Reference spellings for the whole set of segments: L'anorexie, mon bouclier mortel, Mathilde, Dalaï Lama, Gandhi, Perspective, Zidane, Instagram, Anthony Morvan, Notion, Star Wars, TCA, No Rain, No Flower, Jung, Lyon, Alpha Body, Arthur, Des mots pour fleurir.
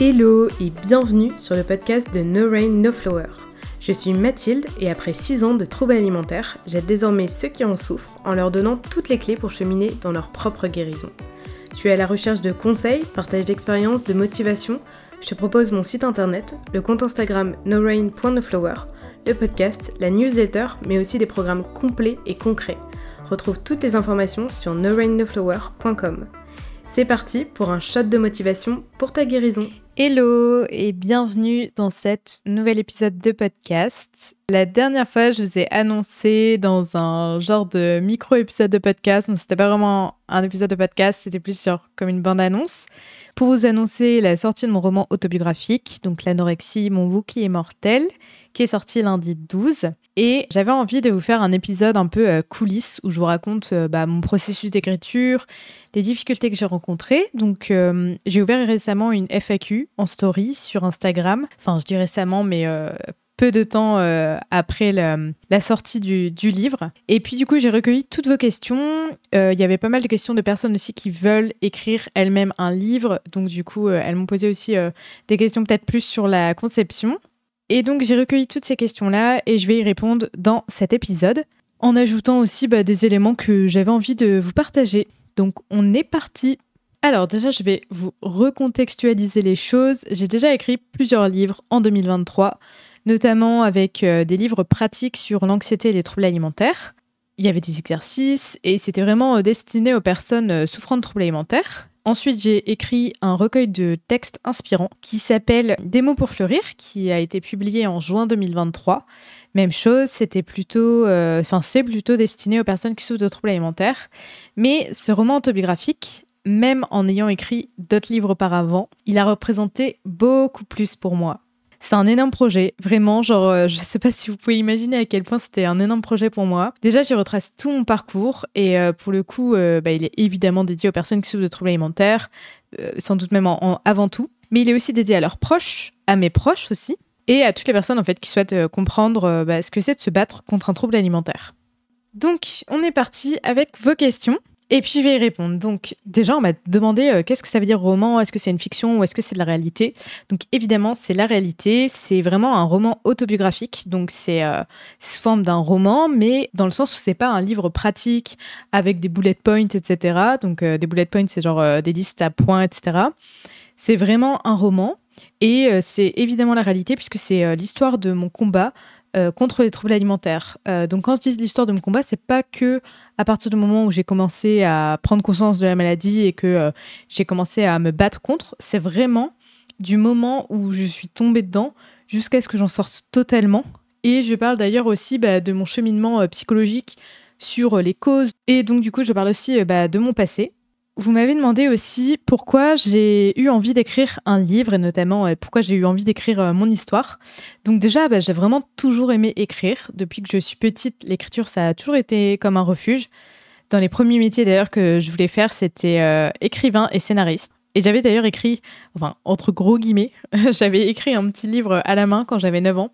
Hello et bienvenue sur le podcast de No Rain, No Flower. Je suis Mathilde et après 6 ans de troubles alimentaires, j'aide désormais ceux qui en souffrent en leur donnant toutes les clés pour cheminer dans leur propre guérison. Tu es à la recherche de conseils, partage d'expériences, de motivation. Je te propose mon site internet, le compte Instagram norain.noflower, le podcast, la newsletter, mais aussi des programmes complets et concrets. Retrouve toutes les informations sur norainnoflower.com. C'est parti pour un shot de motivation pour ta guérison. Hello et bienvenue dans cet nouvel épisode de podcast. La dernière fois, je vous ai annoncé dans un genre de micro-épisode de podcast. Bon, c'était pas vraiment un épisode de podcast, c'était plus comme une bande-annonce. Pour vous annoncer la sortie de mon roman autobiographique, donc L'anorexie, mon bouclier mortel, qui est sorti lundi 12. Et j'avais envie de vous faire un épisode un peu coulisses où je vous raconte mon processus d'écriture, les difficultés que j'ai rencontrées. Donc j'ai ouvert récemment une FAQ en story sur Instagram. Enfin, je dis récemment, mais peu de temps après la sortie du livre. Et puis du coup, j'ai recueilli toutes vos questions. Il y avait pas mal de questions de personnes aussi qui veulent écrire elles-mêmes un livre. Donc du coup, elles m'ont posé aussi des questions peut-être plus sur la conception. Et donc, j'ai recueilli toutes ces questions-là et je vais y répondre dans cet épisode, en ajoutant aussi des éléments que j'avais envie de vous partager. Donc, on est parti. Alors déjà, je vais vous recontextualiser les choses. J'ai déjà écrit plusieurs livres en 2023, notamment avec des livres pratiques sur l'anxiété et les troubles alimentaires. Il y avait des exercices et c'était vraiment destiné aux personnes souffrant de troubles alimentaires. Ensuite, j'ai écrit un recueil de textes inspirants qui s'appelle « Des mots pour fleurir » qui a été publié en juin 2023. Même chose, c'est plutôt destiné aux personnes qui souffrent de troubles alimentaires. Mais ce roman autobiographique, même en ayant écrit d'autres livres auparavant, il a représenté beaucoup plus pour moi. C'est un énorme projet, vraiment, je sais pas si vous pouvez imaginer à quel point c'était un énorme projet pour moi. Déjà, j'y retrace tout mon parcours et pour le coup, il est évidemment dédié aux personnes qui souffrent de troubles alimentaires, sans doute même avant tout. Mais il est aussi dédié à leurs proches, à mes proches aussi, et à toutes les personnes en fait qui souhaitent comprendre ce que c'est de se battre contre un trouble alimentaire. Donc, on est parti avec vos questions. Et puis, je vais y répondre. Donc, déjà, on m'a demandé qu'est-ce que ça veut dire roman, est-ce que c'est une fiction ou est-ce que c'est de la réalité ? Donc, évidemment, c'est la réalité. C'est vraiment un roman autobiographique. Donc, c'est sous forme d'un roman, mais dans le sens où c'est pas un livre pratique avec des bullet points, etc. Donc, des bullet points, c'est des listes à points, etc. C'est vraiment un roman et c'est évidemment la réalité puisque c'est l'histoire de mon combat contre les troubles alimentaires. Donc quand je dis l'histoire de mon combat, c'est pas que à partir du moment où j'ai commencé à prendre conscience de la maladie et que j'ai commencé à me battre contre, c'est vraiment du moment où je suis tombée dedans jusqu'à ce que j'en sorte totalement. Et je parle d'ailleurs aussi de mon cheminement psychologique sur les causes. Et donc du coup, je parle aussi de mon passé. Vous m'avez demandé aussi pourquoi j'ai eu envie d'écrire un livre et notamment pourquoi j'ai eu envie d'écrire mon histoire. Donc déjà, j'ai vraiment toujours aimé écrire. Depuis que je suis petite, l'écriture, ça a toujours été comme un refuge. Dans les premiers métiers d'ailleurs que je voulais faire, c'était écrivain et scénariste. Et j'avais d'ailleurs écrit, entre gros guillemets, j'avais écrit un petit livre à la main quand j'avais 9 ans.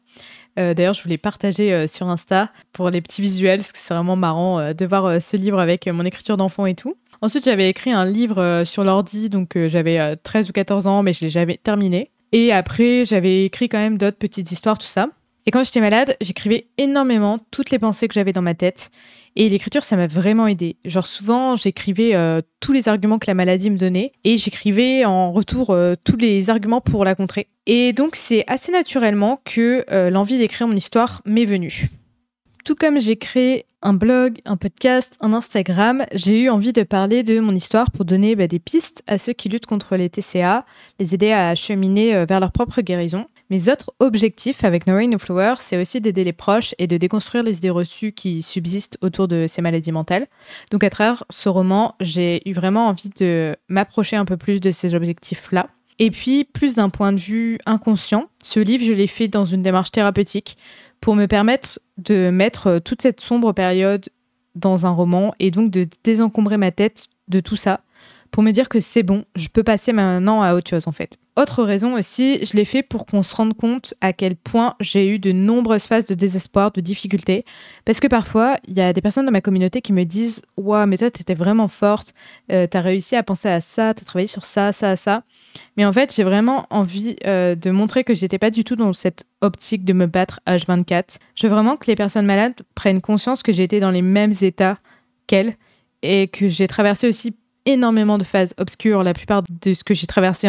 D'ailleurs, je voulais partager sur Insta pour les petits visuels, parce que c'est vraiment marrant de voir ce livre avec mon écriture d'enfant et tout. Ensuite, j'avais écrit un livre sur l'ordi, donc j'avais 13 ou 14 ans, mais je ne l'ai jamais terminé. Et après, j'avais écrit quand même d'autres petites histoires, tout ça. Et quand j'étais malade, j'écrivais énormément toutes les pensées que j'avais dans ma tête. Et l'écriture, ça m'a vraiment aidée. Souvent, j'écrivais tous les arguments que la maladie me donnait. Et j'écrivais en retour tous les arguments pour la contrer. Et donc, c'est assez naturellement que l'envie d'écrire mon histoire m'est venue. Tout comme j'ai créé un blog, un podcast, un Instagram, j'ai eu envie de parler de mon histoire pour donner des pistes à ceux qui luttent contre les TCA, les aider à cheminer vers leur propre guérison. Mes autres objectifs avec No Rain, No Flower, c'est aussi d'aider les proches et de déconstruire les idées reçues qui subsistent autour de ces maladies mentales. Donc à travers ce roman, j'ai eu vraiment envie de m'approcher un peu plus de ces objectifs-là. Et puis, plus d'un point de vue inconscient, ce livre, je l'ai fait dans une démarche thérapeutique pour me permettre de mettre toute cette sombre période dans un roman et donc de désencombrer ma tête de tout ça pour me dire que c'est bon, je peux passer maintenant à autre chose en fait. Autre raison aussi, je l'ai fait pour qu'on se rende compte à quel point j'ai eu de nombreuses phases de désespoir, de difficultés, parce que parfois, il y a des personnes dans ma communauté qui me disent « Waouh, mais toi, t'étais vraiment forte, t'as réussi à penser à ça, t'as travaillé sur ça, ça, ça. » Mais en fait, j'ai vraiment envie de montrer que j'étais pas du tout dans cette optique de me battre H24. Je veux vraiment que les personnes malades prennent conscience que j'ai été dans les mêmes états qu'elles et que j'ai traversé aussi énormément de phases obscures. La plupart de ce que j'ai traversé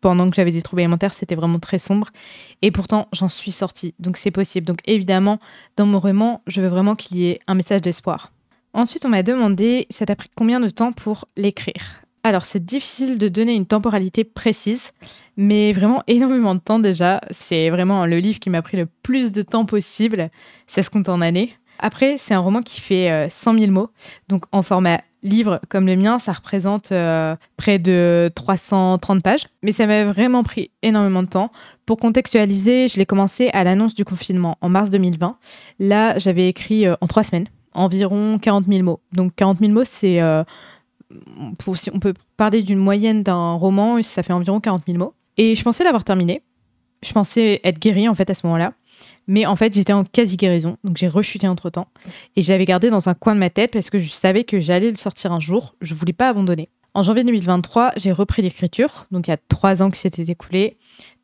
pendant que j'avais des troubles alimentaires, c'était vraiment très sombre. Et pourtant, j'en suis sortie. Donc, c'est possible. Donc, évidemment, dans mon roman, je veux vraiment qu'il y ait un message d'espoir. Ensuite, on m'a demandé, ça t'a pris combien de temps pour l'écrire ? Alors, c'est difficile de donner une temporalité précise, mais vraiment énormément de temps déjà. C'est vraiment le livre qui m'a pris le plus de temps possible. Ça se compte en années. Après, c'est un roman qui fait 100 000 mots. Donc, en format livre comme le mien, ça représente près de 330 pages. Mais ça m'a vraiment pris énormément de temps. Pour contextualiser, je l'ai commencé à l'annonce du confinement en mars 2020. Là, j'avais écrit en 3 semaines environ 40 000 mots. Donc 40 000 mots, c'est... si on peut parler d'une moyenne d'un roman, ça fait environ 40 000 mots. Et je pensais l'avoir terminé. Je pensais être guérie en fait à ce moment-là. Mais en fait, j'étais en quasi-guérison, donc j'ai rechuté entre-temps. Et je l'avais gardé dans un coin de ma tête parce que je savais que j'allais le sortir un jour. Je ne voulais pas abandonner. En janvier 2023, j'ai repris l'écriture. Donc, il y a 3 ans qui s'étaient écoulés.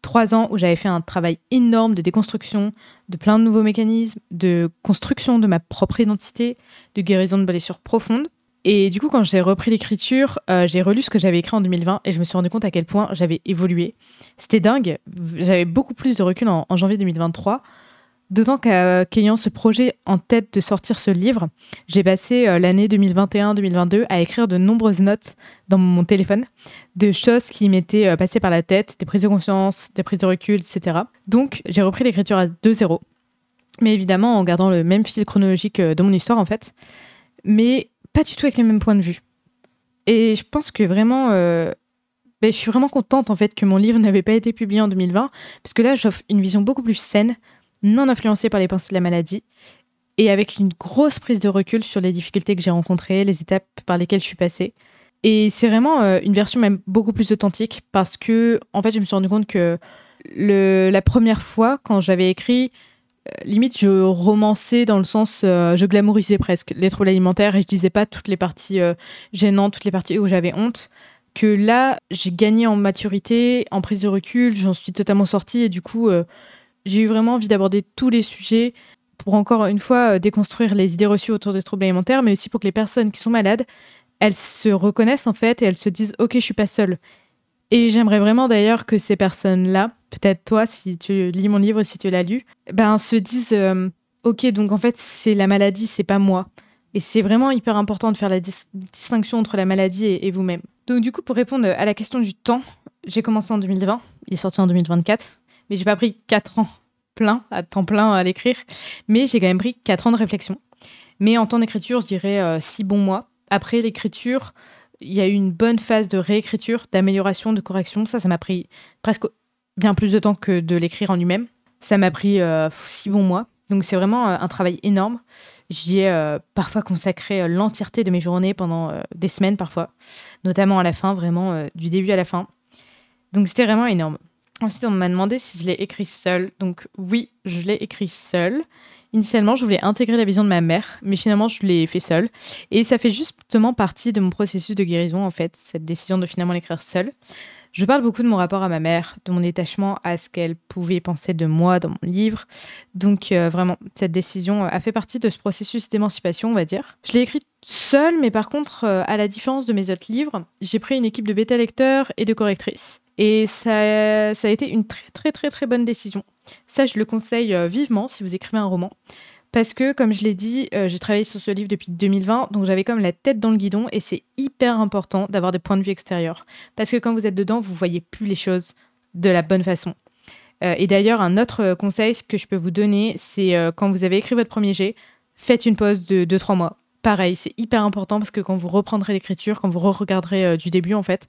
3 ans où j'avais fait un travail énorme de déconstruction, de plein de nouveaux mécanismes, de construction de ma propre identité, de guérison de blessures profondes. Et du coup, quand j'ai repris l'écriture, j'ai relu ce que j'avais écrit en 2020 et je me suis rendu compte à quel point j'avais évolué. C'était dingue. J'avais beaucoup plus de recul en janvier 2023. D'autant qu'ayant ce projet en tête de sortir ce livre, j'ai passé l'année 2021-2022 à écrire de nombreuses notes dans mon téléphone de choses qui m'étaient passées par la tête, des prises de conscience, des prises de recul, etc. Donc, j'ai repris l'écriture à 2-0. Mais évidemment, en gardant le même fil chronologique de mon histoire, en fait. Mais pas du tout avec les mêmes points de vue. Et je pense que vraiment... je suis vraiment contente en fait que mon livre n'avait pas été publié en 2020, parce que là, j'offre une vision beaucoup plus saine, non influencée par les pensées de la maladie, et avec une grosse prise de recul sur les difficultés que j'ai rencontrées, les étapes par lesquelles je suis passée. Et c'est vraiment une version même beaucoup plus authentique, parce que en fait, je me suis rendu compte que la première fois, quand j'avais écrit... Limite, je romançais dans le sens, je glamourisais presque les troubles alimentaires et je disais pas toutes les parties gênantes, toutes les parties où j'avais honte, que là, j'ai gagné en maturité, en prise de recul, j'en suis totalement sortie et du coup, j'ai eu vraiment envie d'aborder tous les sujets pour encore une fois déconstruire les idées reçues autour des troubles alimentaires, mais aussi pour que les personnes qui sont malades, elles se reconnaissent en fait et elles se disent « Ok, je suis pas seule ». Et j'aimerais vraiment d'ailleurs que ces personnes-là, peut-être toi, si tu lis mon livre, si tu l'as lu, se disent « Ok, donc en fait, c'est la maladie, c'est pas moi. » Et c'est vraiment hyper important de faire la distinction entre la maladie et vous-même. Donc du coup, pour répondre à la question du temps, j'ai commencé en 2020, il est sorti en 2024, mais j'ai pas pris 4 ans à temps plein à l'écrire, mais j'ai quand même pris 4 ans de réflexion. Mais en temps d'écriture, je dirais 6 bons mois. Après l'écriture... Il y a eu une bonne phase de réécriture, d'amélioration, de correction. Ça m'a pris presque bien plus de temps que de l'écrire en lui-même. Ça m'a pris 6 bons mois. Donc, c'est vraiment un travail énorme. J'y ai parfois consacré l'entièreté de mes journées pendant des semaines parfois, notamment à la fin, vraiment du début à la fin. Donc, c'était vraiment énorme. Ensuite, on m'a demandé si je l'ai écrit seule. Donc, oui, je l'ai écrit seule. Initialement, je voulais intégrer la vision de ma mère, mais finalement, je l'ai fait seule. Et ça fait justement partie de mon processus de guérison, en fait, cette décision de finalement l'écrire seule. Je parle beaucoup de mon rapport à ma mère, de mon détachement à ce qu'elle pouvait penser de moi dans mon livre. Donc vraiment, cette décision a fait partie de ce processus d'émancipation, on va dire. Je l'ai écrite seule, mais par contre, à la différence de mes autres livres, j'ai pris une équipe de bêta-lecteurs et de correctrices. Et ça a été une très très très très bonne décision. Ça, je le conseille vivement si vous écrivez un roman. Parce que, comme je l'ai dit, j'ai travaillé sur ce livre depuis 2020, donc j'avais comme la tête dans le guidon et c'est hyper important d'avoir des points de vue extérieurs. Parce que quand vous êtes dedans, vous ne voyez plus les choses de la bonne façon. Et d'ailleurs, un autre conseil que je peux vous donner, c'est quand vous avez écrit votre premier jet, faites une pause de 2-3 mois. Pareil, c'est hyper important parce que quand vous reprendrez l'écriture, quand vous re-regarderez du début en fait,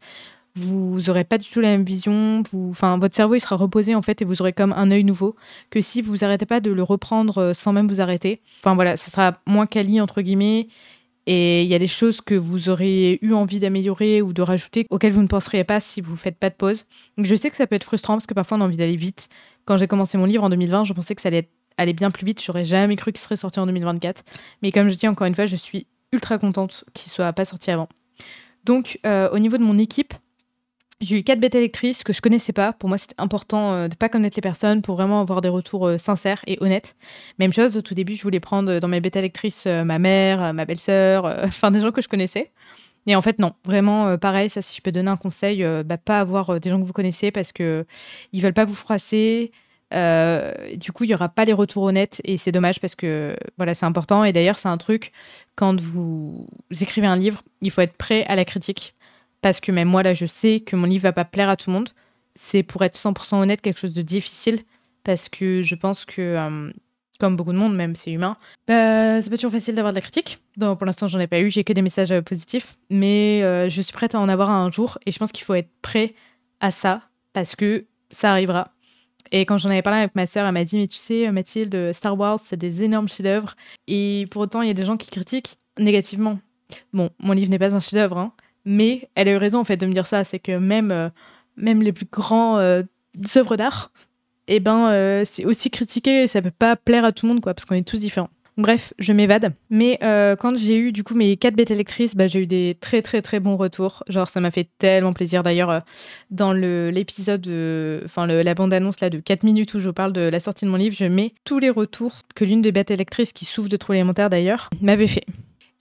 vous aurez pas du tout la même vision, votre cerveau il sera reposé en fait et vous aurez comme un œil nouveau que si vous arrêtez pas de le reprendre sans même vous arrêter. Enfin voilà, ça sera moins quali entre guillemets Et il y a des choses que vous auriez eu envie d'améliorer ou de rajouter auxquelles vous ne penseriez pas si vous ne faites pas de pause. Donc je sais que ça peut être frustrant parce que parfois on a envie d'aller vite. Quand j'ai commencé mon livre en 2020, je pensais que ça allait aller bien plus vite. J'aurais jamais cru qu'il serait sorti en 2024. Mais comme je dis encore une fois, je suis ultra contente qu'il ne soit pas sorti avant. Donc au niveau de mon équipe, j'ai eu 4 bêta lectrices que je connaissais pas. Pour moi, c'était important de pas connaître les personnes pour vraiment avoir des retours sincères et honnêtes. Même chose, au tout début, je voulais prendre dans mes bêta lectrices ma mère, ma belle-sœur, enfin des gens que je connaissais. Et en fait, non. Vraiment, pareil, ça, si je peux donner un conseil, pas avoir des gens que vous connaissez parce que ils veulent pas vous froisser. Du coup, il y aura pas les retours honnêtes et c'est dommage parce que voilà, c'est important. Et d'ailleurs, c'est un truc, quand vous écrivez un livre, il faut être prêt à la critique. Parce que même moi, là, je sais que mon livre va pas plaire à tout le monde. C'est, pour être 100% honnête, quelque chose de difficile. Parce que je pense que, comme beaucoup de monde, même c'est humain, c'est pas toujours facile d'avoir de la critique. Donc, pour l'instant, j'en ai pas eu. J'ai que des messages positifs. Mais je suis prête à en avoir un jour. Et je pense qu'il faut être prêt à ça. Parce que ça arrivera. Et quand j'en avais parlé avec ma sœur, elle m'a dit « Mais tu sais, Mathilde, Star Wars, c'est des énormes chefs-d'œuvre. Et pour autant, il y a des gens qui critiquent négativement. » Bon, mon livre n'est pas un chef-d'œuvre, hein. Mais elle a eu raison en fait de me dire ça, c'est que même les plus grands œuvres d'art, c'est aussi critiqué et ça peut pas plaire à tout le monde quoi, parce qu'on est tous différents. Bref, je m'évade. Mais quand j'ai eu du coup mes 4 bêta lectrices, j'ai eu des très très très bons retours. Genre ça m'a fait tellement plaisir. D'ailleurs dans l'épisode, la bande annonce là de 4 minutes où je vous parle de la sortie de mon livre, je mets tous les retours que l'une des bêta lectrices qui souffre de troubles alimentaires d'ailleurs m'avait fait.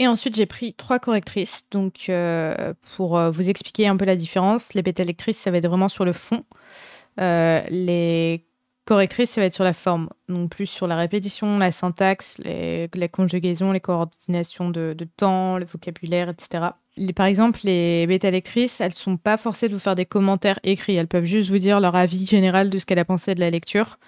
Et ensuite, j'ai pris 3 correctrices. Donc, pour vous expliquer un peu la différence, les bêta lectrices, ça va être vraiment sur le fond. Les correctrices, ça va être sur la forme. Donc, plus sur la répétition, la syntaxe, la conjugaison, les coordinations de temps, le vocabulaire, etc. Par exemple, les bêta lectrices, elles ne sont pas forcées de vous faire des commentaires écrits. Elles peuvent juste vous dire leur avis général de ce qu'elle a pensé de la lecture.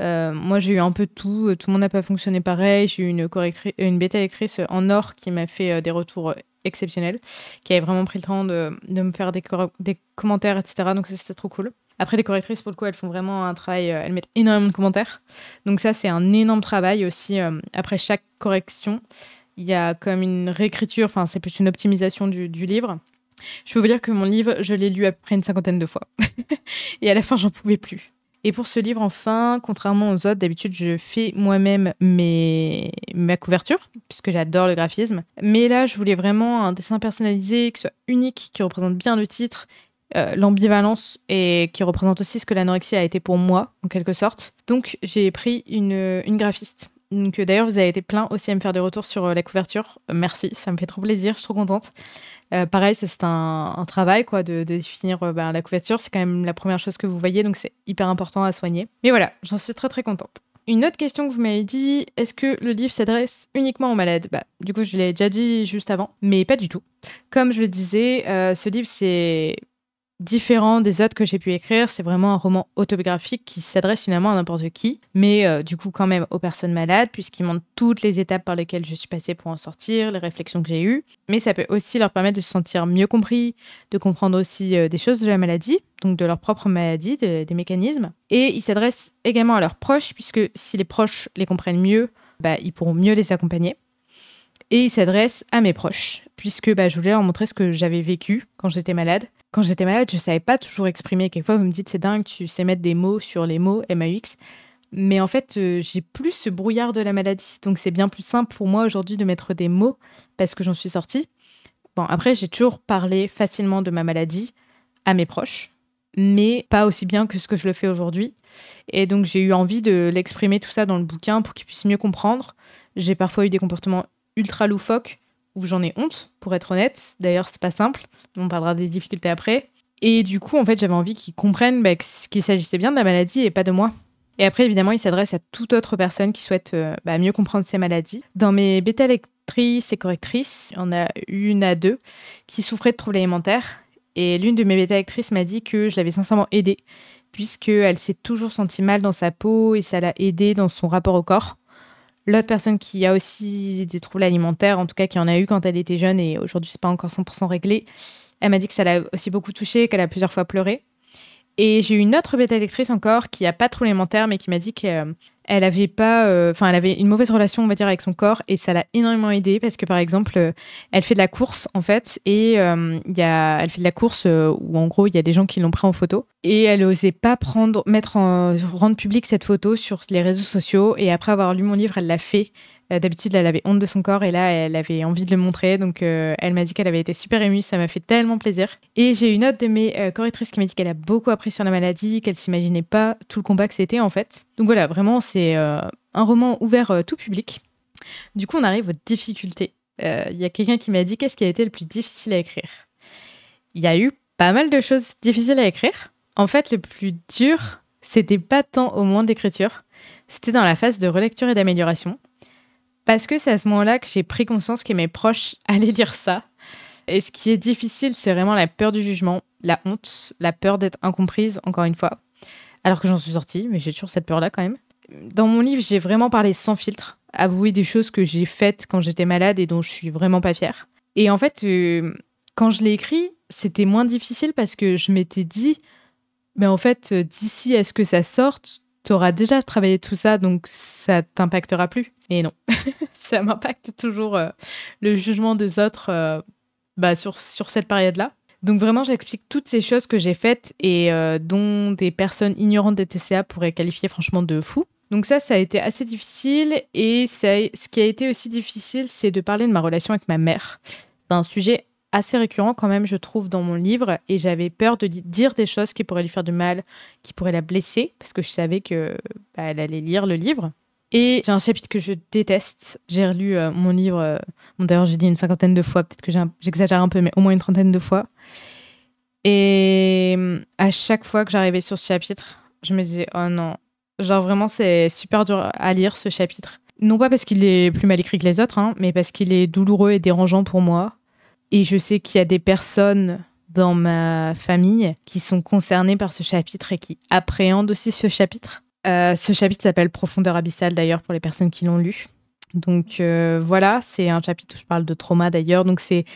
Moi j'ai eu un peu tout le monde n'a pas fonctionné pareil. J'ai eu une bêta lectrice en or qui m'a fait des retours exceptionnels, qui avait vraiment pris le temps de me faire des commentaires, etc. Donc ça c'était trop cool. Après les correctrices pour le coup elles font vraiment un travail, elles mettent énormément de commentaires, donc ça c'est un énorme travail aussi. Après chaque correction il y a comme une réécriture, enfin c'est plus une optimisation du livre. Je peux vous dire que mon livre je l'ai lu à peu près une 50aine de fois et à la fin j'en pouvais plus. Et pour ce livre, enfin, contrairement aux autres, d'habitude, je fais moi-même ma couverture, puisque j'adore le graphisme. Mais là, je voulais vraiment un dessin personnalisé, qui soit unique, qui représente bien le titre, l'ambivalence, et qui représente aussi ce que l'anorexie a été pour moi, en quelque sorte. Donc, j'ai pris une graphiste. Donc, d'ailleurs, vous avez été plein aussi à me faire des retours sur la couverture. Merci, ça me fait trop plaisir, je suis trop contente. Pareil, ça, c'est un travail quoi, de définir la couverture. C'est quand même la première chose que vous voyez, donc c'est hyper important à soigner. Mais voilà, j'en suis très très contente. Une autre question que vous m'avez dit, est-ce que le livre s'adresse uniquement aux malades ? Du coup, je l'ai déjà dit juste avant, mais pas du tout. Comme je le disais, ce livre, c'est différent des autres que j'ai pu écrire. C'est vraiment un roman autobiographique qui s'adresse finalement à n'importe qui, mais du coup quand même aux personnes malades, puisqu'il montre toutes les étapes par lesquelles je suis passée pour en sortir, les réflexions que j'ai eues. Mais ça peut aussi leur permettre de se sentir mieux compris, de comprendre aussi des choses de la maladie, donc de leur propre maladie, des mécanismes. Et il s'adresse également à leurs proches, puisque si les proches les comprennent mieux, ils pourront mieux les accompagner. Et il s'adresse à mes proches, puisque je voulais leur montrer ce que j'avais vécu quand j'étais malade. Quand j'étais malade, je ne savais pas toujours exprimer. Quelquefois, vous me dites, c'est dingue, tu sais mettre des mots sur les mots, M-A-U-X. Mais en fait, j'ai plus ce brouillard de la maladie. Donc, c'est bien plus simple pour moi aujourd'hui de mettre des mots parce que j'en suis sortie. Bon, après, j'ai toujours parlé facilement de ma maladie à mes proches, mais pas aussi bien que ce que je le fais aujourd'hui. Et donc, j'ai eu envie de l'exprimer tout ça dans le bouquin pour qu'ils puissent mieux comprendre. J'ai parfois eu des comportements ultra loufoques, où j'en ai honte, pour être honnête. D'ailleurs, c'est pas simple. On parlera des difficultés après. Et du coup, en fait, j'avais envie qu'ils comprennent qu'il s'agissait bien de la maladie et pas de moi. Et après, évidemment, il s'adresse à toute autre personne qui souhaite mieux comprendre ses maladies. Dans mes bêta lectrices et correctrices, il y en a une à 2 qui souffrait de troubles alimentaires. Et l'une de mes bêta lectrices m'a dit que je l'avais sincèrement aidée, puisqu'elle s'est toujours sentie mal dans sa peau et ça l'a aidée dans son rapport au corps. L'autre personne qui a aussi des troubles alimentaires, en tout cas qui en a eu quand elle était jeune et aujourd'hui c'est pas encore 100% réglé, elle m'a dit que ça l'a aussi beaucoup touchée, qu'elle a plusieurs fois pleuré. Et j'ai une autre bêta lectrice encore qui n'a pas trouvé mon terme et qui m'a dit qu'elle avait pas, elle avait une mauvaise relation, on va dire, avec son corps, et ça l'a énormément aidée parce que, par exemple, elle fait de la course, en fait, et elle fait de la course où, en gros, il y a des gens qui l'ont pris en photo et elle n'osait pas rendre publique cette photo sur les réseaux sociaux. Et après avoir lu mon livre, elle l'a fait. D'habitude, elle avait honte de son corps et là, elle avait envie de le montrer. Donc, elle m'a dit qu'elle avait été super émue. Ça m'a fait tellement plaisir. Et j'ai une autre de mes correctrices qui m'a dit qu'elle a beaucoup appris sur la maladie, qu'elle ne s'imaginait pas tout le combat que c'était en fait. Donc voilà, vraiment, c'est un roman ouvert tout public. Du coup, on arrive aux difficultés. Il y a quelqu'un qui m'a dit qu'est-ce qui a été le plus difficile à écrire. Il y a eu pas mal de choses difficiles à écrire. En fait, le plus dur, c'était pas tant au moment d'écriture. C'était dans la phase de relecture et d'amélioration. Parce que c'est à ce moment-là que j'ai pris conscience que mes proches allaient lire ça. Et ce qui est difficile, c'est vraiment la peur du jugement, la honte, la peur d'être incomprise, encore une fois. Alors que j'en suis sortie, mais j'ai toujours cette peur-là quand même. Dans mon livre, j'ai vraiment parlé sans filtre, avoué des choses que j'ai faites quand j'étais malade et dont je suis vraiment pas fière. Et en fait, quand je l'ai écrit, c'était moins difficile parce que je m'étais dit, mais en fait, d'ici à ce que ça sorte, t'auras déjà travaillé tout ça, donc ça t'impactera plus. Et non, ça m'impacte toujours le jugement des autres sur cette période-là. Donc vraiment, j'explique toutes ces choses que j'ai faites et dont des personnes ignorantes des TCA pourraient qualifier franchement de fous. Donc ça a été assez difficile. Et ce qui a été aussi difficile, c'est de parler de ma relation avec ma mère. C'est un sujet assez récurrent quand même, je trouve, dans mon livre. Et j'avais peur de dire des choses qui pourraient lui faire du mal, qui pourraient la blesser, parce que je savais que elle allait lire le livre. Et j'ai un chapitre que je déteste. J'ai relu mon livre, d'ailleurs j'ai dit une 50aine de fois, peut-être que j'exagère un peu, mais au moins une 30aine de fois. Et à chaque fois que j'arrivais sur ce chapitre, je me disais, oh non, genre vraiment c'est super dur à lire ce chapitre. Non pas parce qu'il est plus mal écrit que les autres, hein, mais parce qu'il est douloureux et dérangeant pour moi. Et je sais qu'il y a des personnes dans ma famille qui sont concernées par ce chapitre et qui appréhendent aussi ce chapitre. Ce chapitre s'appelle « Profondeur abyssale » d'ailleurs pour les personnes qui l'ont lu. Donc voilà, c'est un chapitre où je parle de trauma d'ailleurs, donc c'est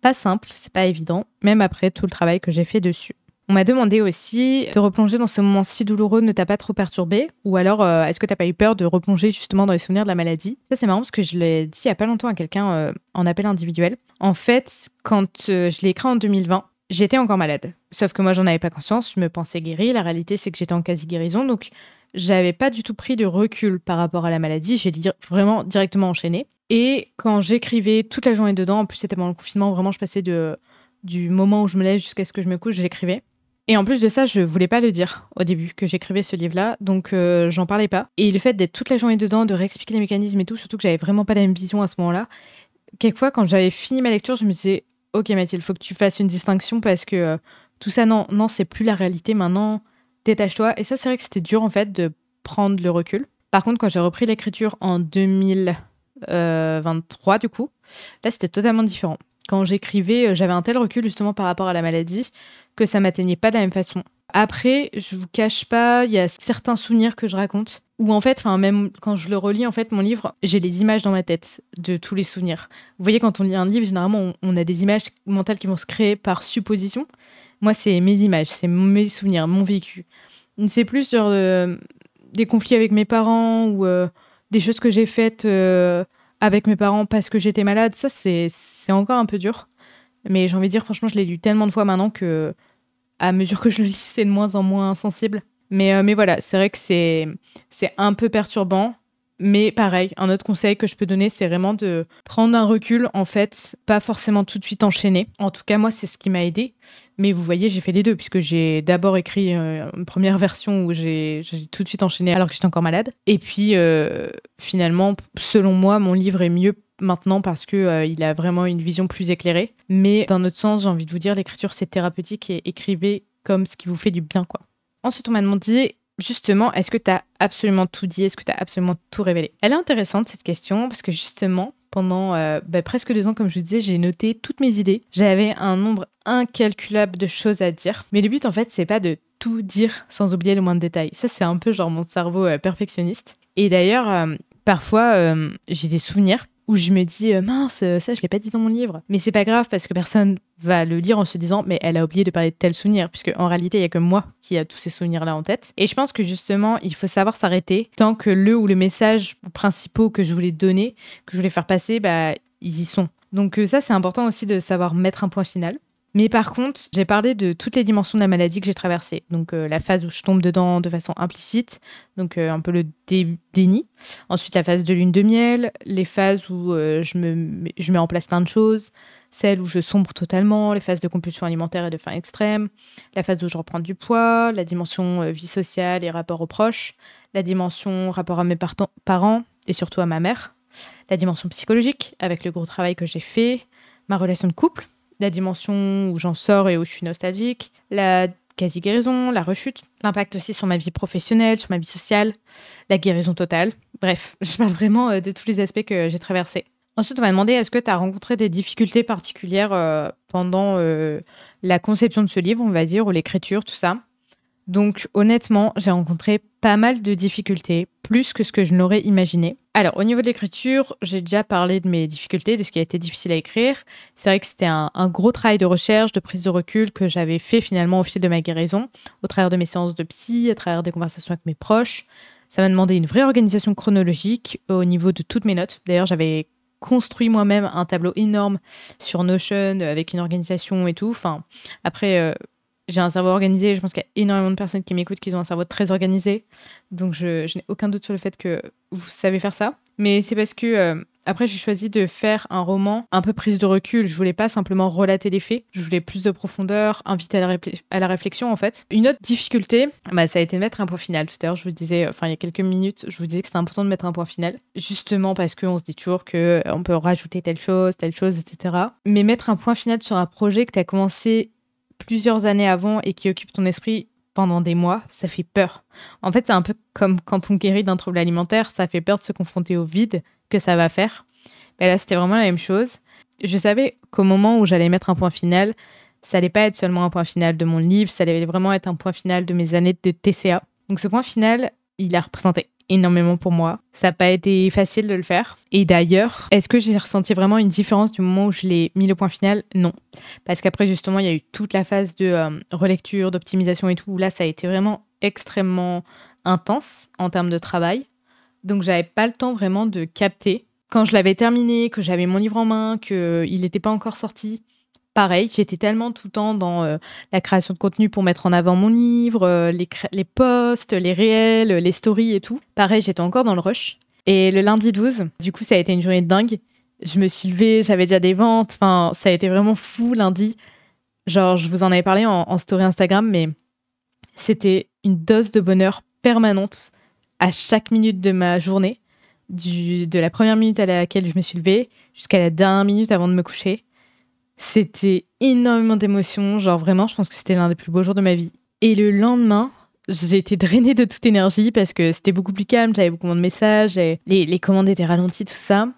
pas simple, c'est pas évident, même après tout le travail que j'ai fait dessus. On m'a demandé aussi de replonger dans ce moment si douloureux, ne t'a pas trop perturbé, ou alors est-ce que t'as pas eu peur de replonger justement dans les souvenirs de la maladie ? Ça c'est marrant parce que je l'ai dit il y a pas longtemps à quelqu'un en appel individuel. En fait, quand je l'ai écrit en 2020, j'étais encore malade. Sauf que moi j'en avais pas conscience, je me pensais guérie, la réalité c'est que j'étais en quasi-guérison, donc j'avais pas du tout pris de recul par rapport à la maladie, j'ai vraiment directement enchaîné. Et quand j'écrivais toute la journée dedans, en plus c'était pendant le confinement, vraiment je passais du moment où je me lève jusqu'à ce que je me couche, j'écrivais. Et en plus de ça, je voulais pas le dire au début que j'écrivais ce livre-là, donc j'en parlais pas. Et le fait d'être toute la journée dedans, de réexpliquer les mécanismes et tout, surtout que j'avais vraiment pas la même vision à ce moment-là, quelquefois quand j'avais fini ma lecture, je me disais « Ok Mathilde, faut que tu fasses une distinction parce que tout ça, non, c'est plus la réalité maintenant. » Détache-toi. Et ça, c'est vrai que c'était dur, en fait, de prendre le recul. Par contre, quand j'ai repris l'écriture en 2023, du coup, là, c'était totalement différent. Quand j'écrivais, j'avais un tel recul, justement, par rapport à la maladie, que ça m'atteignait pas de la même façon. Après, je vous cache pas, il y a certains souvenirs que je raconte, où, en fait, même quand je le relis, en fait, mon livre, j'ai les images dans ma tête de tous les souvenirs. Vous voyez, quand on lit un livre, généralement, on a des images mentales qui vont se créer par supposition. Moi, c'est mes images, c'est mes souvenirs, mon vécu. C'est plus genre des conflits avec mes parents ou des choses que j'ai faites avec mes parents parce que j'étais malade. Ça, c'est encore un peu dur. Mais j'ai envie de dire, franchement, je l'ai lu tellement de fois maintenant que, à mesure que je le lis, c'est de moins en moins sensible. Mais voilà, c'est vrai que c'est un peu perturbant. Mais pareil, un autre conseil que je peux donner, c'est vraiment de prendre un recul, en fait, pas forcément tout de suite enchaîner. En tout cas, moi, c'est ce qui m'a aidée. Mais vous voyez, j'ai fait les deux, puisque j'ai d'abord écrit une première version où j'ai tout de suite enchaîné alors que j'étais encore malade. Et puis, finalement, selon moi, mon livre est mieux maintenant parce qu'il a vraiment une vision plus éclairée. Mais d'un autre sens, j'ai envie de vous dire, l'écriture, c'est thérapeutique et écrivez comme ce qui vous fait du bien, quoi. Ensuite, on m'a demandé... Justement, est-ce que tu as absolument tout dit ? Est-ce que tu as absolument tout révélé ? Elle est intéressante cette question parce que justement, pendant presque 2 ans, comme je vous disais, j'ai noté toutes mes idées. J'avais un nombre incalculable de choses à dire. Mais le but en fait, c'est pas de tout dire sans oublier le moins de détails. Ça, c'est un peu genre mon cerveau perfectionniste. Et d'ailleurs, parfois, j'ai des souvenirs où où je me dis mince, ça je l'ai pas dit dans mon livre. Mais c'est pas grave parce que personne va le lire en se disant mais elle a oublié de parler de tel souvenir, puisque en réalité il y a que moi qui a tous ces souvenirs là en tête. Et je pense que justement il faut savoir s'arrêter tant que le ou les messages principaux que je voulais donner, que je voulais faire passer, bah ils y sont. Donc ça c'est important aussi de savoir mettre un point final. Mais par contre, j'ai parlé de toutes les dimensions de la maladie que j'ai traversée. Donc la phase où je tombe dedans de façon implicite, donc un peu le déni. Ensuite la phase de lune de miel, les phases où je mets en place plein de choses, celle où je sombre totalement, les phases de compulsion alimentaire et de faim extrême, la phase où je reprends du poids, la dimension vie sociale et rapport aux proches, la dimension rapport à mes parents et surtout à ma mère, la dimension psychologique avec le gros travail que j'ai fait, ma relation de couple, la dimension où j'en sors et où je suis nostalgique, la quasi-guérison, la rechute, l'impact aussi sur ma vie professionnelle, sur ma vie sociale, la guérison totale. Bref, je parle vraiment de tous les aspects que j'ai traversés. Ensuite, on m'a demandé, est-ce que tu as rencontré des difficultés particulières pendant la conception de ce livre, on va dire, ou l'écriture, tout ça. Donc honnêtement, j'ai rencontré pas mal de difficultés, plus que ce que je n'aurais imaginé. Alors au niveau de l'écriture, j'ai déjà parlé de mes difficultés, de ce qui a été difficile à écrire. C'est vrai que c'était un gros travail de recherche, de prise de recul que j'avais fait finalement au fil de ma guérison, au travers de mes séances de psy, à travers des conversations avec mes proches. Ça m'a demandé une vraie organisation chronologique au niveau de toutes mes notes. D'ailleurs, j'avais construit moi-même un tableau énorme sur Notion avec une organisation et tout. Enfin, après... J'ai un cerveau organisé, je pense qu'il y a énormément de personnes qui m'écoutent qui ont un cerveau très organisé, donc je n'ai aucun doute sur le fait que vous savez faire ça. Mais c'est parce que, après j'ai choisi de faire un roman un peu prise de recul, je voulais pas simplement relater les faits, je voulais plus de profondeur, inviter à la réflexion en fait. Une autre difficulté, ça a été de mettre un point final. Tout à l'heure je vous disais, enfin il y a quelques minutes, je vous disais que c'était important de mettre un point final, justement parce qu'on se dit toujours qu'on peut rajouter telle chose, etc. Mais mettre un point final sur un projet que t'as commencé plusieurs années avant et qui occupe ton esprit pendant des mois, ça fait peur. En fait, c'est un peu comme quand on guérit d'un trouble alimentaire, ça fait peur de se confronter au vide que ça va faire. Mais là, c'était vraiment la même chose. Je savais qu'au moment où j'allais mettre un point final, ça allait pas être seulement un point final de mon livre, ça allait vraiment être un point final de mes années de TCA. Donc ce point final, il a représenté énormément pour moi. Ça n'a pas été facile de le faire. Et d'ailleurs, est-ce que j'ai ressenti vraiment une différence du moment où je l'ai mis le point final ? Non. Parce qu'après, justement, il y a eu toute la phase de relecture, d'optimisation et tout. Là, ça a été vraiment extrêmement intense en termes de travail. Donc, j'avais pas le temps vraiment de capter. Quand je l'avais terminé, que j'avais mon livre en main, qu'il n'était pas encore sorti, pareil, j'étais tellement tout le temps dans la création de contenu pour mettre en avant mon livre, les posts, les réels, les stories et tout. Pareil, j'étais encore dans le rush. Et le lundi 12, du coup, ça a été une journée de dingue. Je me suis levée, j'avais déjà des ventes. Enfin, ça a été vraiment fou lundi. Genre, je vous en avais parlé en story Instagram, mais c'était une dose de bonheur permanente à chaque minute de ma journée, de la première minute à laquelle je me suis levée jusqu'à la dernière minute avant de me coucher. C'était énormément d'émotions, genre vraiment, je pense que c'était l'un des plus beaux jours de ma vie. Et le lendemain, j'ai été drainée de toute énergie parce que c'était beaucoup plus calme, j'avais beaucoup moins de messages, les commandes étaient ralenties, tout ça.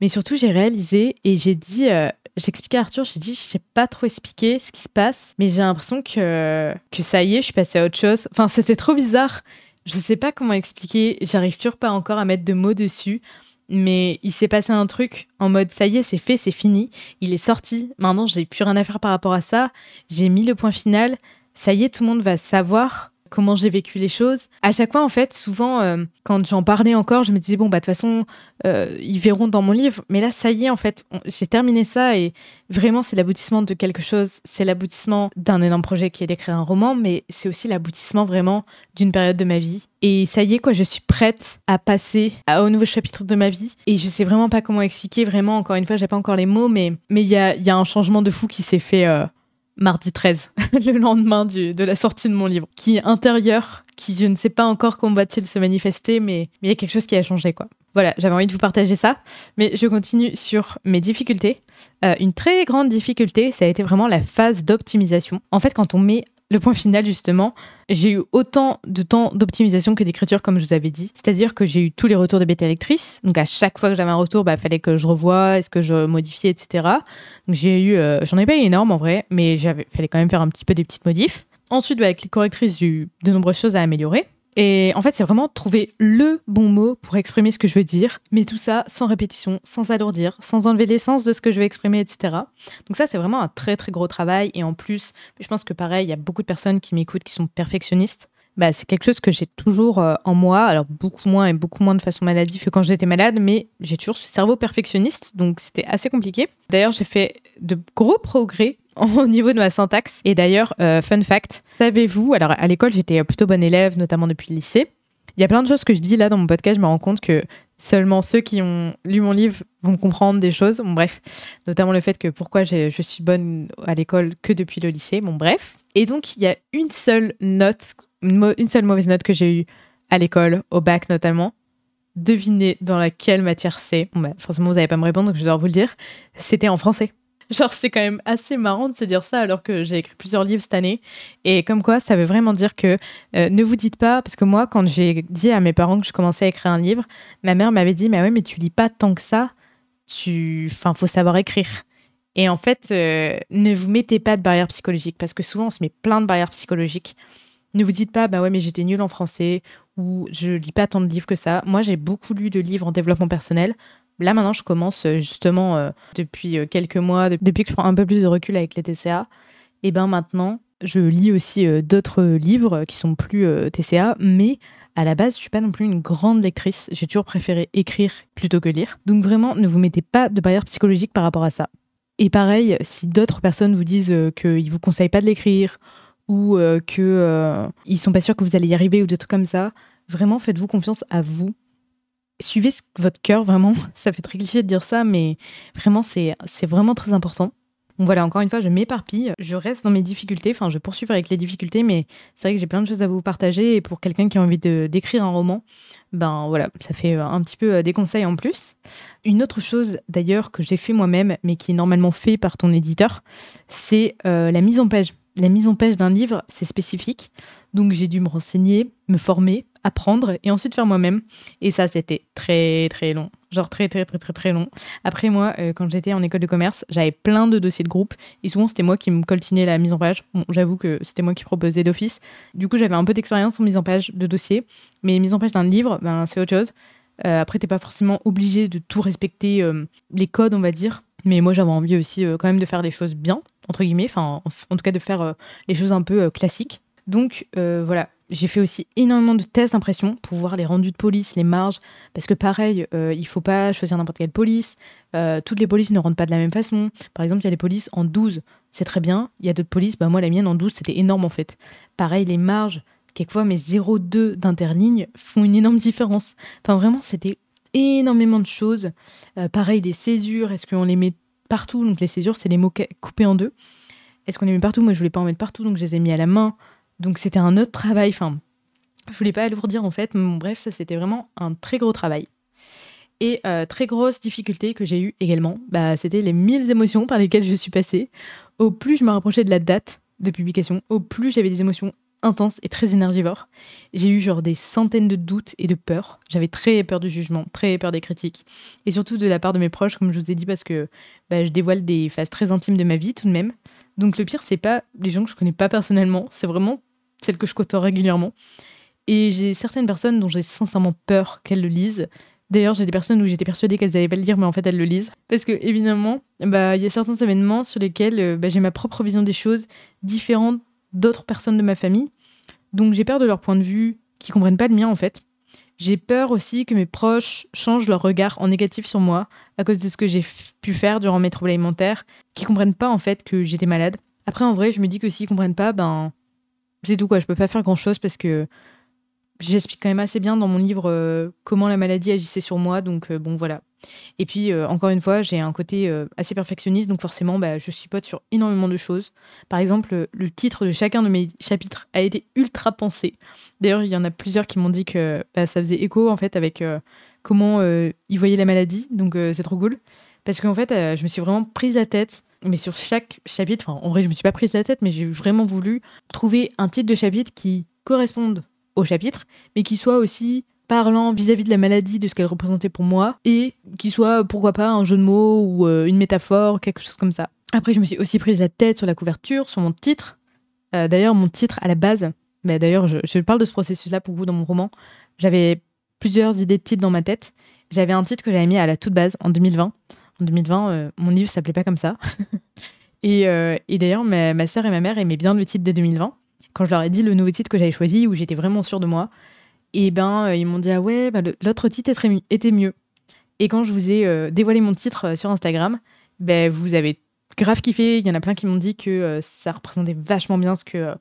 Mais surtout, j'ai réalisé et j'ai dit, j'expliquais à Arthur, j'ai dit, je sais pas trop expliquer ce qui se passe, mais j'ai l'impression que ça y est, je suis passée à autre chose. Enfin, c'était trop bizarre, je sais pas comment expliquer, j'arrive toujours pas encore à mettre de mots dessus. Mais il s'est passé un truc en mode ça y est, c'est fait, c'est fini, il est sorti, maintenant j'ai plus rien à faire par rapport à ça, j'ai mis le point final, ça y est, tout le monde va savoir comment j'ai vécu les choses. À chaque fois en fait, souvent quand j'en parlais encore, je me disais bon bah de toute façon ils verront dans mon livre, mais là ça y est en fait, j'ai terminé ça et vraiment c'est l'aboutissement de quelque chose, c'est l'aboutissement d'un énorme projet qui est d'écrire un roman, mais c'est aussi l'aboutissement vraiment d'une période de ma vie. Et ça y est quoi, je suis prête à passer au nouveau chapitre de ma vie et je sais vraiment pas comment expliquer, vraiment encore une fois j'ai pas encore les mots, mais il y a un changement de fou qui s'est fait mardi 13, le lendemain de la sortie de mon livre, qui est intérieur, qui je ne sais pas encore comment va-t-il se manifester, mais il y a quelque chose qui a changé quoi. Voilà, j'avais envie de vous partager ça, mais je continue sur mes difficultés. Une très grande difficulté, ça a été vraiment la phase d'optimisation. En fait, quand on met le point final, justement, j'ai eu autant de temps d'optimisation que d'écriture, comme je vous avais dit. C'est-à-dire que j'ai eu tous les retours des bêta lectrices. Donc, à chaque fois que j'avais un retour, il fallait que je revoie, est-ce que je modifiais, etc. Donc, j'en ai pas eu énorme, en vrai, mais fallait quand même faire un petit peu des petites modifs. Ensuite, avec les correctrices, j'ai eu de nombreuses choses à améliorer. Et en fait, c'est vraiment trouver le bon mot pour exprimer ce que je veux dire, mais tout ça sans répétition, sans alourdir, sans enlever l'essence de ce que je veux exprimer, etc. Donc ça, c'est vraiment un très très gros travail. Et en plus, je pense que pareil, il y a beaucoup de personnes qui m'écoutent qui sont perfectionnistes. C'est quelque chose que j'ai toujours en moi, alors beaucoup moins de façon maladive que quand j'étais malade, mais j'ai toujours ce cerveau perfectionniste, donc c'était assez compliqué. D'ailleurs, j'ai fait de gros progrès au niveau de ma syntaxe. Et d'ailleurs, fun fact, savez-vous, alors à l'école, j'étais plutôt bonne élève, notamment depuis le lycée. Il y a plein de choses que je dis là dans mon podcast, je me rends compte que seulement ceux qui ont lu mon livre vont comprendre des choses. Bon bref, notamment le fait que pourquoi je suis bonne à l'école que depuis le lycée. Bon bref. Et donc, il y a une seule mauvaise note que j'ai eue à l'école, au bac notamment. Devinez dans laquelle matière c'est. Forcément, vous n'allez pas me répondre, donc je dois vous le dire. C'était en français. Genre, c'est quand même assez marrant de se dire ça alors que j'ai écrit plusieurs livres cette année. Et comme quoi, ça veut vraiment dire que ne vous dites pas, parce que moi, quand j'ai dit à mes parents que je commençais à écrire un livre, ma mère m'avait dit « Mais ouais, mais tu lis pas tant que ça, enfin, faut savoir écrire ». Et en fait, ne vous mettez pas de barrières psychologiques, parce que souvent, on se met plein de barrières psychologiques. Ne vous dites pas « Bah ouais, mais j'étais nulle en français » ou « Je lis pas tant de livres que ça ». Moi, j'ai beaucoup lu de livres en développement personnel. Là, maintenant, je commence justement depuis quelques mois, depuis que je prends un peu plus de recul avec les TCA. Et bien maintenant, je lis aussi d'autres livres qui sont plus TCA, mais à la base, je suis pas non plus une grande lectrice. J'ai toujours préféré écrire plutôt que lire. Donc vraiment, ne vous mettez pas de barrières psychologiques par rapport à ça. Et pareil, si d'autres personnes vous disent qu'ils vous conseillent pas de l'écrire ou qu'ils sont pas sûrs que vous allez y arriver ou des trucs comme ça, vraiment, faites-vous confiance à vous. Suivez votre cœur, vraiment. Ça fait très cliché de dire ça, mais vraiment, c'est vraiment très important. Donc voilà, encore une fois, je m'éparpille. Je reste dans mes difficultés. Enfin, je poursuis avec les difficultés, mais c'est vrai que j'ai plein de choses à vous partager. Et pour quelqu'un qui a envie d'écrire un roman, voilà, ça fait un petit peu des conseils en plus. Une autre chose, d'ailleurs, que j'ai fait moi-même, mais qui est normalement fait par ton éditeur, c'est la mise en page. La mise en page d'un livre, c'est spécifique. Donc, j'ai dû me renseigner, me former, apprendre et ensuite faire moi-même. Et ça, c'était très, très long. Genre très, très, très, très, très long. Après, moi, quand j'étais en école de commerce, j'avais plein de dossiers de groupe. Et souvent, c'était moi qui me coltinais la mise en page. Bon, j'avoue que c'était moi qui proposais d'office. Du coup, j'avais un peu d'expérience en mise en page de dossier. Mais mise en page d'un livre, c'est autre chose. Après, t'es pas forcément obligé de tout respecter les codes, on va dire. Mais moi, j'avais envie aussi quand même de faire des choses bien, entre guillemets. Enfin, en tout cas, de faire les choses un peu classiques. Donc, voilà. J'ai fait aussi énormément de tests d'impression pour voir les rendus de police, les marges, parce que pareil, il ne faut pas choisir n'importe quelle police. Toutes les polices ne rendent pas de la même façon. Par exemple, il y a des polices en 12, c'est très bien. Il y a d'autres polices, moi la mienne en 12, c'était énorme en fait. Pareil, les marges, quelquefois mes 0,2 d'interligne font une énorme différence. Enfin vraiment, c'était énormément de choses. Pareil, les césures, est-ce qu'on les met partout? Donc les césures, c'est les mots coupés en deux. Est-ce qu'on les met partout? Moi, je ne voulais pas en mettre partout, donc je les ai mis à la main. Donc c'était un autre travail, je voulais pas alourdir en fait, mais bref, ça c'était vraiment un très gros travail. Et très grosse difficulté que j'ai eue également, c'était les 1000 émotions par lesquelles je suis passée. Au plus je me rapprochais de la date de publication, au plus j'avais des émotions intenses et très énergivores. J'ai eu genre des centaines de doutes et de peurs. J'avais très peur du jugement, très peur des critiques, et surtout de la part de mes proches, comme je vous ai dit, parce que je dévoile des phases très intimes de ma vie tout de même. Donc le pire, c'est pas les gens que je connais pas personnellement, c'est vraiment celles que je côtoie régulièrement. Et j'ai certaines personnes dont j'ai sincèrement peur qu'elles le lisent. D'ailleurs, j'ai des personnes où j'étais persuadée qu'elles n'allaient pas le lire, mais en fait, elles le lisent. Parce que, évidemment, y a certains événements sur lesquels j'ai ma propre vision des choses différente d'autres personnes de ma famille. Donc, j'ai peur de leur point de vue, qu'ils ne comprennent pas le mien, en fait. J'ai peur aussi que mes proches changent leur regard en négatif sur moi à cause de ce que j'ai pu faire durant mes troubles alimentaires, qu'ils ne comprennent pas, en fait, que j'étais malade. Après, en vrai, je me dis que s'ils ne comprennent pas, c'est tout quoi, je peux pas faire grand chose parce que j'explique quand même assez bien dans mon livre comment la maladie agissait sur moi, donc voilà. Et puis encore une fois, j'ai un côté assez perfectionniste, donc forcément je chipote sur énormément de choses. Par exemple, le titre de chacun de mes chapitres a été ultra pensé. D'ailleurs, il y en a plusieurs qui m'ont dit que ça faisait écho en fait avec comment ils voyaient la maladie, donc c'est trop cool. Parce qu'en fait, je me suis vraiment prise la tête, mais sur chaque chapitre, en vrai, je me suis pas prise la tête, mais j'ai vraiment voulu trouver un titre de chapitre qui corresponde au chapitre, mais qui soit aussi parlant vis-à-vis de la maladie, de ce qu'elle représentait pour moi, et qui soit, pourquoi pas, un jeu de mots ou une métaphore, quelque chose comme ça. Après, je me suis aussi prise la tête sur la couverture, sur mon titre. D'ailleurs, mon titre, à la base, mais d'ailleurs je parle de ce processus-là pour vous dans mon roman. J'avais plusieurs idées de titres dans ma tête. J'avais un titre que j'avais mis à la toute base en 2020. En 2020, mon livre s'appelait pas comme ça. Et d'ailleurs, ma sœur et ma mère aimaient bien le titre de 2020. Quand je leur ai dit le nouveau titre que j'avais choisi, où j'étais vraiment sûre de moi, et ils m'ont dit « Ah ouais, l'autre titre était mieux ». Et quand je vous ai dévoilé mon titre sur Instagram, vous avez grave kiffé. Il y en a plein qui m'ont dit que ça représentait vachement bien ce que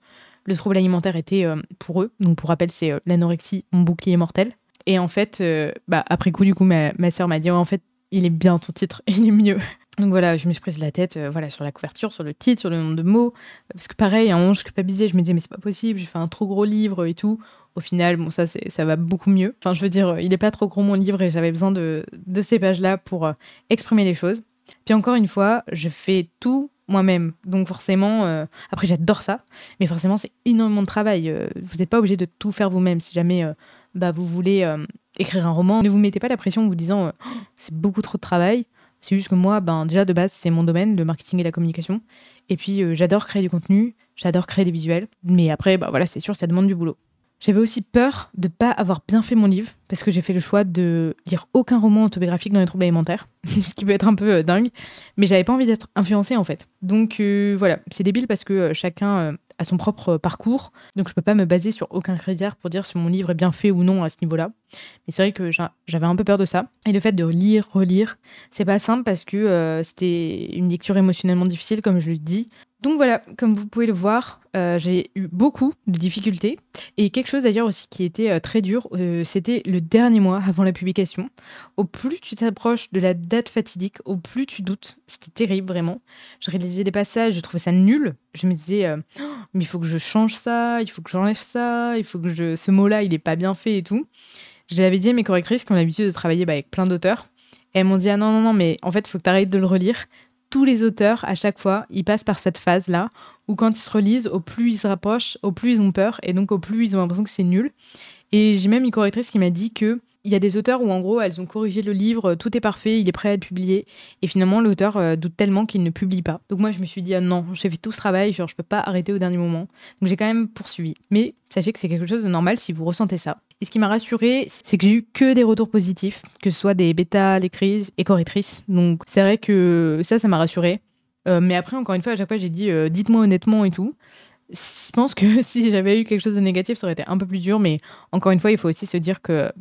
le trouble alimentaire était pour eux. Donc pour rappel, c'est l'anorexie, mon bouclier mortel. Et en fait, après coup, du coup, ma sœur m'a dit « Ouais, en fait, il est bien ton titre, il est mieux ». Donc voilà, je me suis prise la tête sur la couverture, sur le titre, sur le nombre de mots. Parce que pareil, à un moment, je culpabilisais, je me disais « Mais c'est pas possible, j'ai fait un trop gros livre et tout ». Au final, ça va beaucoup mieux. Enfin, je veux dire, il n'est pas trop gros mon livre et j'avais besoin de ces pages-là pour exprimer les choses. Puis encore une fois, je fais tout moi-même. Donc forcément, après j'adore ça, mais forcément c'est énormément de travail. Vous n'êtes pas obligé de tout faire vous-même. Si jamais vous voulez écrire un roman, ne vous mettez pas la pression en vous disant « Oh, c'est beaucoup trop de travail ». C'est juste que moi, déjà de base, c'est mon domaine, le marketing et la communication. Et puis j'adore créer du contenu, j'adore créer des visuels. Mais après, c'est sûr, ça demande du boulot. J'avais aussi peur de ne pas avoir bien fait mon livre, parce que j'ai fait le choix de lire aucun roman autobiographique dans les troubles alimentaires, ce qui peut être un peu dingue, mais j'avais pas envie d'être influencée en fait. Donc c'est débile parce que chacun a son propre parcours, donc je peux pas me baser sur aucun critère pour dire si mon livre est bien fait ou non à ce niveau-là. Mais c'est vrai que j'avais un peu peur de ça. Et le fait de relire, c'est pas simple parce que c'était une lecture émotionnellement difficile, comme je le dis. Donc voilà, comme vous pouvez le voir, j'ai eu beaucoup de difficultés. Et quelque chose d'ailleurs aussi qui était très dur, c'était le dernier mois avant la publication. Au plus tu t'approches de la date fatidique, au plus tu doutes. C'était terrible, vraiment. Je réalisais des passages, je trouvais ça nul. Je me disais, mais il faut que je change ça, il faut que j'enlève ça, il faut que ce mot-là, il est pas bien fait et tout. Je l'avais dit à mes correctrices qui ont l'habitude de travailler avec plein d'auteurs. Et elles m'ont dit, ah non, mais en fait, il faut que tu arrêtes de le relire. Tous les auteurs, à chaque fois, ils passent par cette phase-là, où quand ils se relisent, au plus ils se rapprochent, au plus ils ont peur, et donc au plus ils ont l'impression que c'est nul. Et j'ai même une correctrice qui m'a dit qu'il y a des auteurs où, en gros, elles ont corrigé le livre, tout est parfait, il est prêt à être publié, et finalement, l'auteur doute tellement qu'il ne publie pas. Donc moi, je me suis dit, ah non, j'ai fait tout ce travail, je peux pas arrêter au dernier moment. Donc j'ai quand même poursuivi. Mais sachez que c'est quelque chose de normal si vous ressentez ça. Et ce qui m'a rassurée, c'est que j'ai eu que des retours positifs, que ce soit des bêta-lectrices et correctrices. Donc c'est vrai que ça m'a rassurée. Mais après, encore une fois, à chaque fois, j'ai dit « dites-moi honnêtement » et tout. Je pense que si j'avais eu quelque chose de négatif, ça aurait été un peu plus dur. Mais encore une fois, il faut aussi se dire que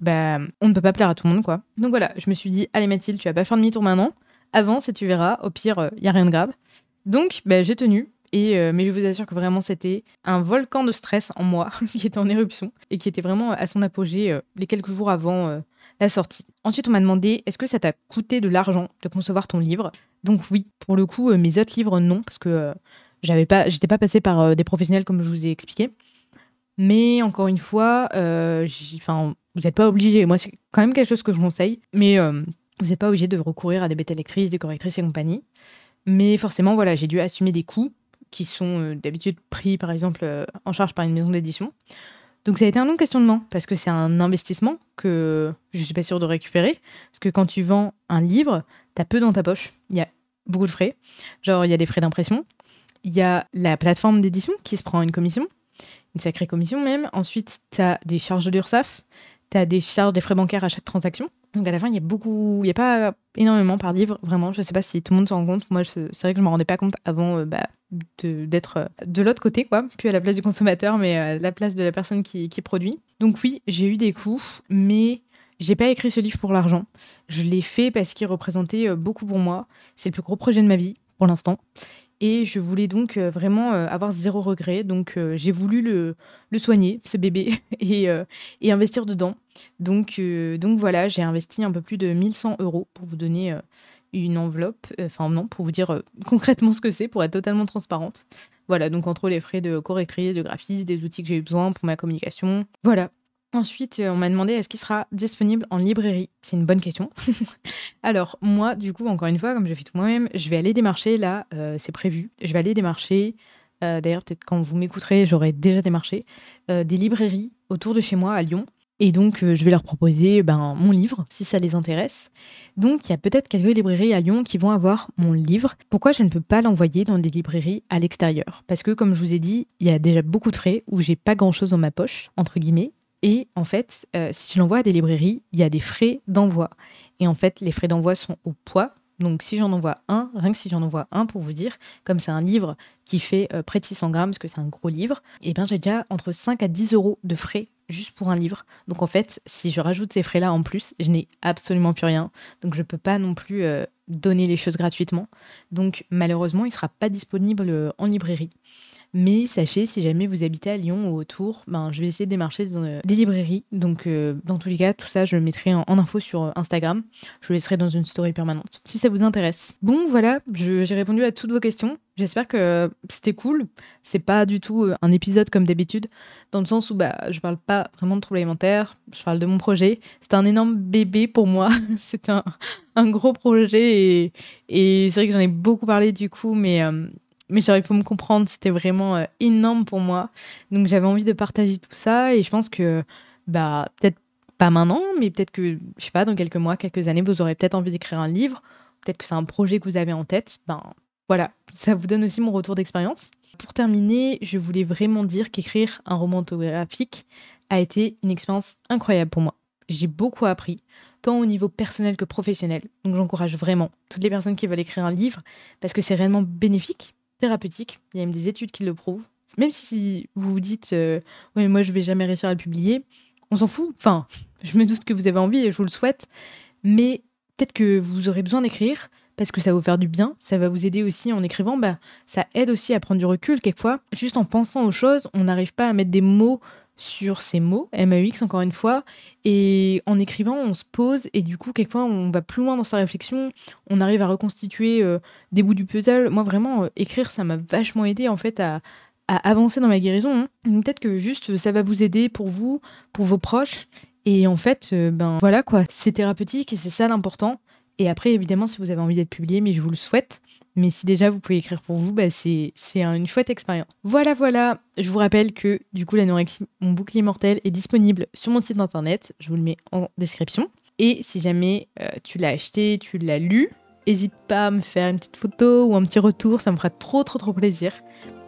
on ne peut pas plaire à tout le monde, quoi. Donc voilà, je me suis dit « Allez Mathilde, tu vas pas faire demi-tour maintenant. Avance et tu verras. Au pire, il n'y a rien de grave. » Donc j'ai tenu. Mais je vous assure que vraiment c'était un volcan de stress en moi qui était en éruption et qui était vraiment à son apogée les quelques jours avant la sortie. Ensuite on m'a demandé est-ce que ça t'a coûté de l'argent de concevoir ton livre ? Donc oui, pour le coup mes autres livres non parce que j'étais pas passée par des professionnels comme je vous ai expliqué. Mais encore une fois, vous n'êtes pas obligés. Moi c'est quand même quelque chose que je conseille, mais vous n'êtes pas obligés de recourir à des bêta-lectrices, des correctrices et compagnie. Mais forcément voilà, j'ai dû assumer des coûts qui sont d'habitude pris, par exemple, en charge par une maison d'édition. Donc ça a été un long questionnement, parce que c'est un investissement que je ne suis pas sûre de récupérer, parce que quand tu vends un livre, tu as peu dans ta poche. Il y a beaucoup de frais, genre il y a des frais d'impression, il y a la plateforme d'édition qui se prend une commission, une sacrée commission même. Ensuite, tu as des charges de l'URSSAF, tu as des charges des frais bancaires à chaque transaction. Donc à la fin, il n'y a pas énormément par livre, vraiment. Je ne sais pas si tout le monde s'en rend compte. Moi, c'est vrai que je ne me rendais pas compte avant d'être de l'autre côté, quoi. Plus à la place du consommateur, mais à la place de la personne qui produit. Donc oui, j'ai eu des coûts, mais je n'ai pas écrit ce livre pour l'argent. Je l'ai fait parce qu'il représentait beaucoup pour moi. C'est le plus gros projet de ma vie, pour l'instant. Et je voulais donc vraiment avoir zéro regret. Donc j'ai voulu le soigner, ce bébé, et investir dedans. Donc voilà, j'ai investi un peu plus de 1 100 € pour vous donner une enveloppe. Pour vous dire concrètement ce que c'est, pour être totalement transparente. Voilà, donc entre les frais de correctrice, de graphiste, des outils que j'ai eu besoin pour ma communication. Voilà. Ensuite, on m'a demandé est-ce qu'il sera disponible en librairie ? C'est une bonne question. Alors, moi, du coup, encore une fois, comme je fais tout moi-même, je vais aller démarcher, là, c'est prévu. Je vais aller démarcher, d'ailleurs, peut-être quand vous m'écouterez, j'aurai déjà démarché, des librairies autour de chez moi à Lyon. Et donc, je vais leur proposer mon livre, si ça les intéresse. Donc, il y a peut-être quelques librairies à Lyon qui vont avoir mon livre. Pourquoi je ne peux pas l'envoyer dans des librairies à l'extérieur ? Parce que, comme je vous ai dit, il y a déjà beaucoup de frais où j'ai pas grand-chose dans ma poche, entre guillemets. Et en fait, si je l'envoie à des librairies, il y a des frais d'envoi. Et en fait, les frais d'envoi sont au poids. Donc, si j'en envoie un, rien que si j'en envoie un pour vous dire, comme c'est un livre qui fait près de 600 grammes, parce que c'est un gros livre, et bien j'ai déjà entre 5 à 10 euros de frais juste pour un livre. Donc en fait, si je rajoute ces frais-là en plus, je n'ai absolument plus rien. Donc je ne peux pas non plus donner les choses gratuitement. Donc malheureusement, il ne sera pas disponible en librairie. Mais sachez, si jamais vous habitez à Lyon ou autour, je vais essayer de démarcher des librairies. Donc dans tous les cas, tout ça, je le mettrai en info sur Instagram. Je le laisserai dans une story permanente, si ça vous intéresse. Bon, voilà, j'ai répondu à toutes vos questions. J'espère que c'était cool. C'est pas du tout un épisode comme d'habitude, dans le sens où je parle pas vraiment de troubles alimentaires, je parle de mon projet. C'était un énorme bébé pour moi. C'était un gros projet et c'est vrai que j'en ai beaucoup parlé du coup, mais il faut me comprendre, c'était vraiment énorme pour moi. Donc j'avais envie de partager tout ça et je pense que peut-être pas maintenant, mais peut-être que, je sais pas, dans quelques mois, quelques années, vous aurez peut-être envie d'écrire un livre, peut-être que c'est un projet que vous avez en tête. Voilà, ça vous donne aussi mon retour d'expérience. Pour terminer, je voulais vraiment dire qu'écrire un roman autobiographique a été une expérience incroyable pour moi. J'ai beaucoup appris, tant au niveau personnel que professionnel. Donc j'encourage vraiment toutes les personnes qui veulent écrire un livre parce que c'est réellement bénéfique, thérapeutique. Il y a même des études qui le prouvent. Même si vous vous dites « Oui, mais moi, je vais jamais réussir à le publier », on s'en fout. Enfin, je me doute que vous avez envie et je vous le souhaite. Mais peut-être que vous aurez besoin d'écrire parce que ça va vous faire du bien, ça va vous aider aussi en écrivant. Ça aide aussi à prendre du recul quelquefois. Juste en pensant aux choses, on n'arrive pas à mettre des mots sur ces mots, M-A-U-X encore une fois, et en écrivant, on se pose, et du coup, quelquefois, on va plus loin dans sa réflexion, on arrive à reconstituer des bouts du puzzle. Moi, vraiment, écrire, ça m'a vachement aidé en fait à avancer dans ma guérison. Donc, peut-être que juste, ça va vous aider pour vous, pour vos proches, et en fait, voilà quoi, c'est thérapeutique, et c'est ça l'important. Et après, évidemment, si vous avez envie d'être publié, mais je vous le souhaite, mais si déjà vous pouvez écrire pour vous, c'est une chouette expérience. Voilà, je vous rappelle que du coup l'anorexie, mon bouclier mortel est disponible sur mon site internet, je vous le mets en description. Et si jamais tu l'as acheté, tu l'as lu, n'hésite pas à me faire une petite photo ou un petit retour, ça me fera trop plaisir.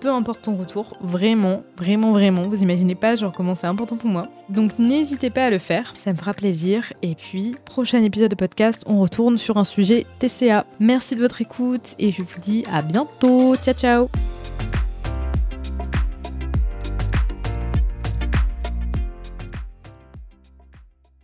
Peu importe ton retour, vraiment, vous imaginez pas comment c'est important pour moi. Donc n'hésitez pas à le faire, ça me fera plaisir. Et puis, prochain épisode de podcast, on retourne sur un sujet TCA. Merci de votre écoute et je vous dis à bientôt, ciao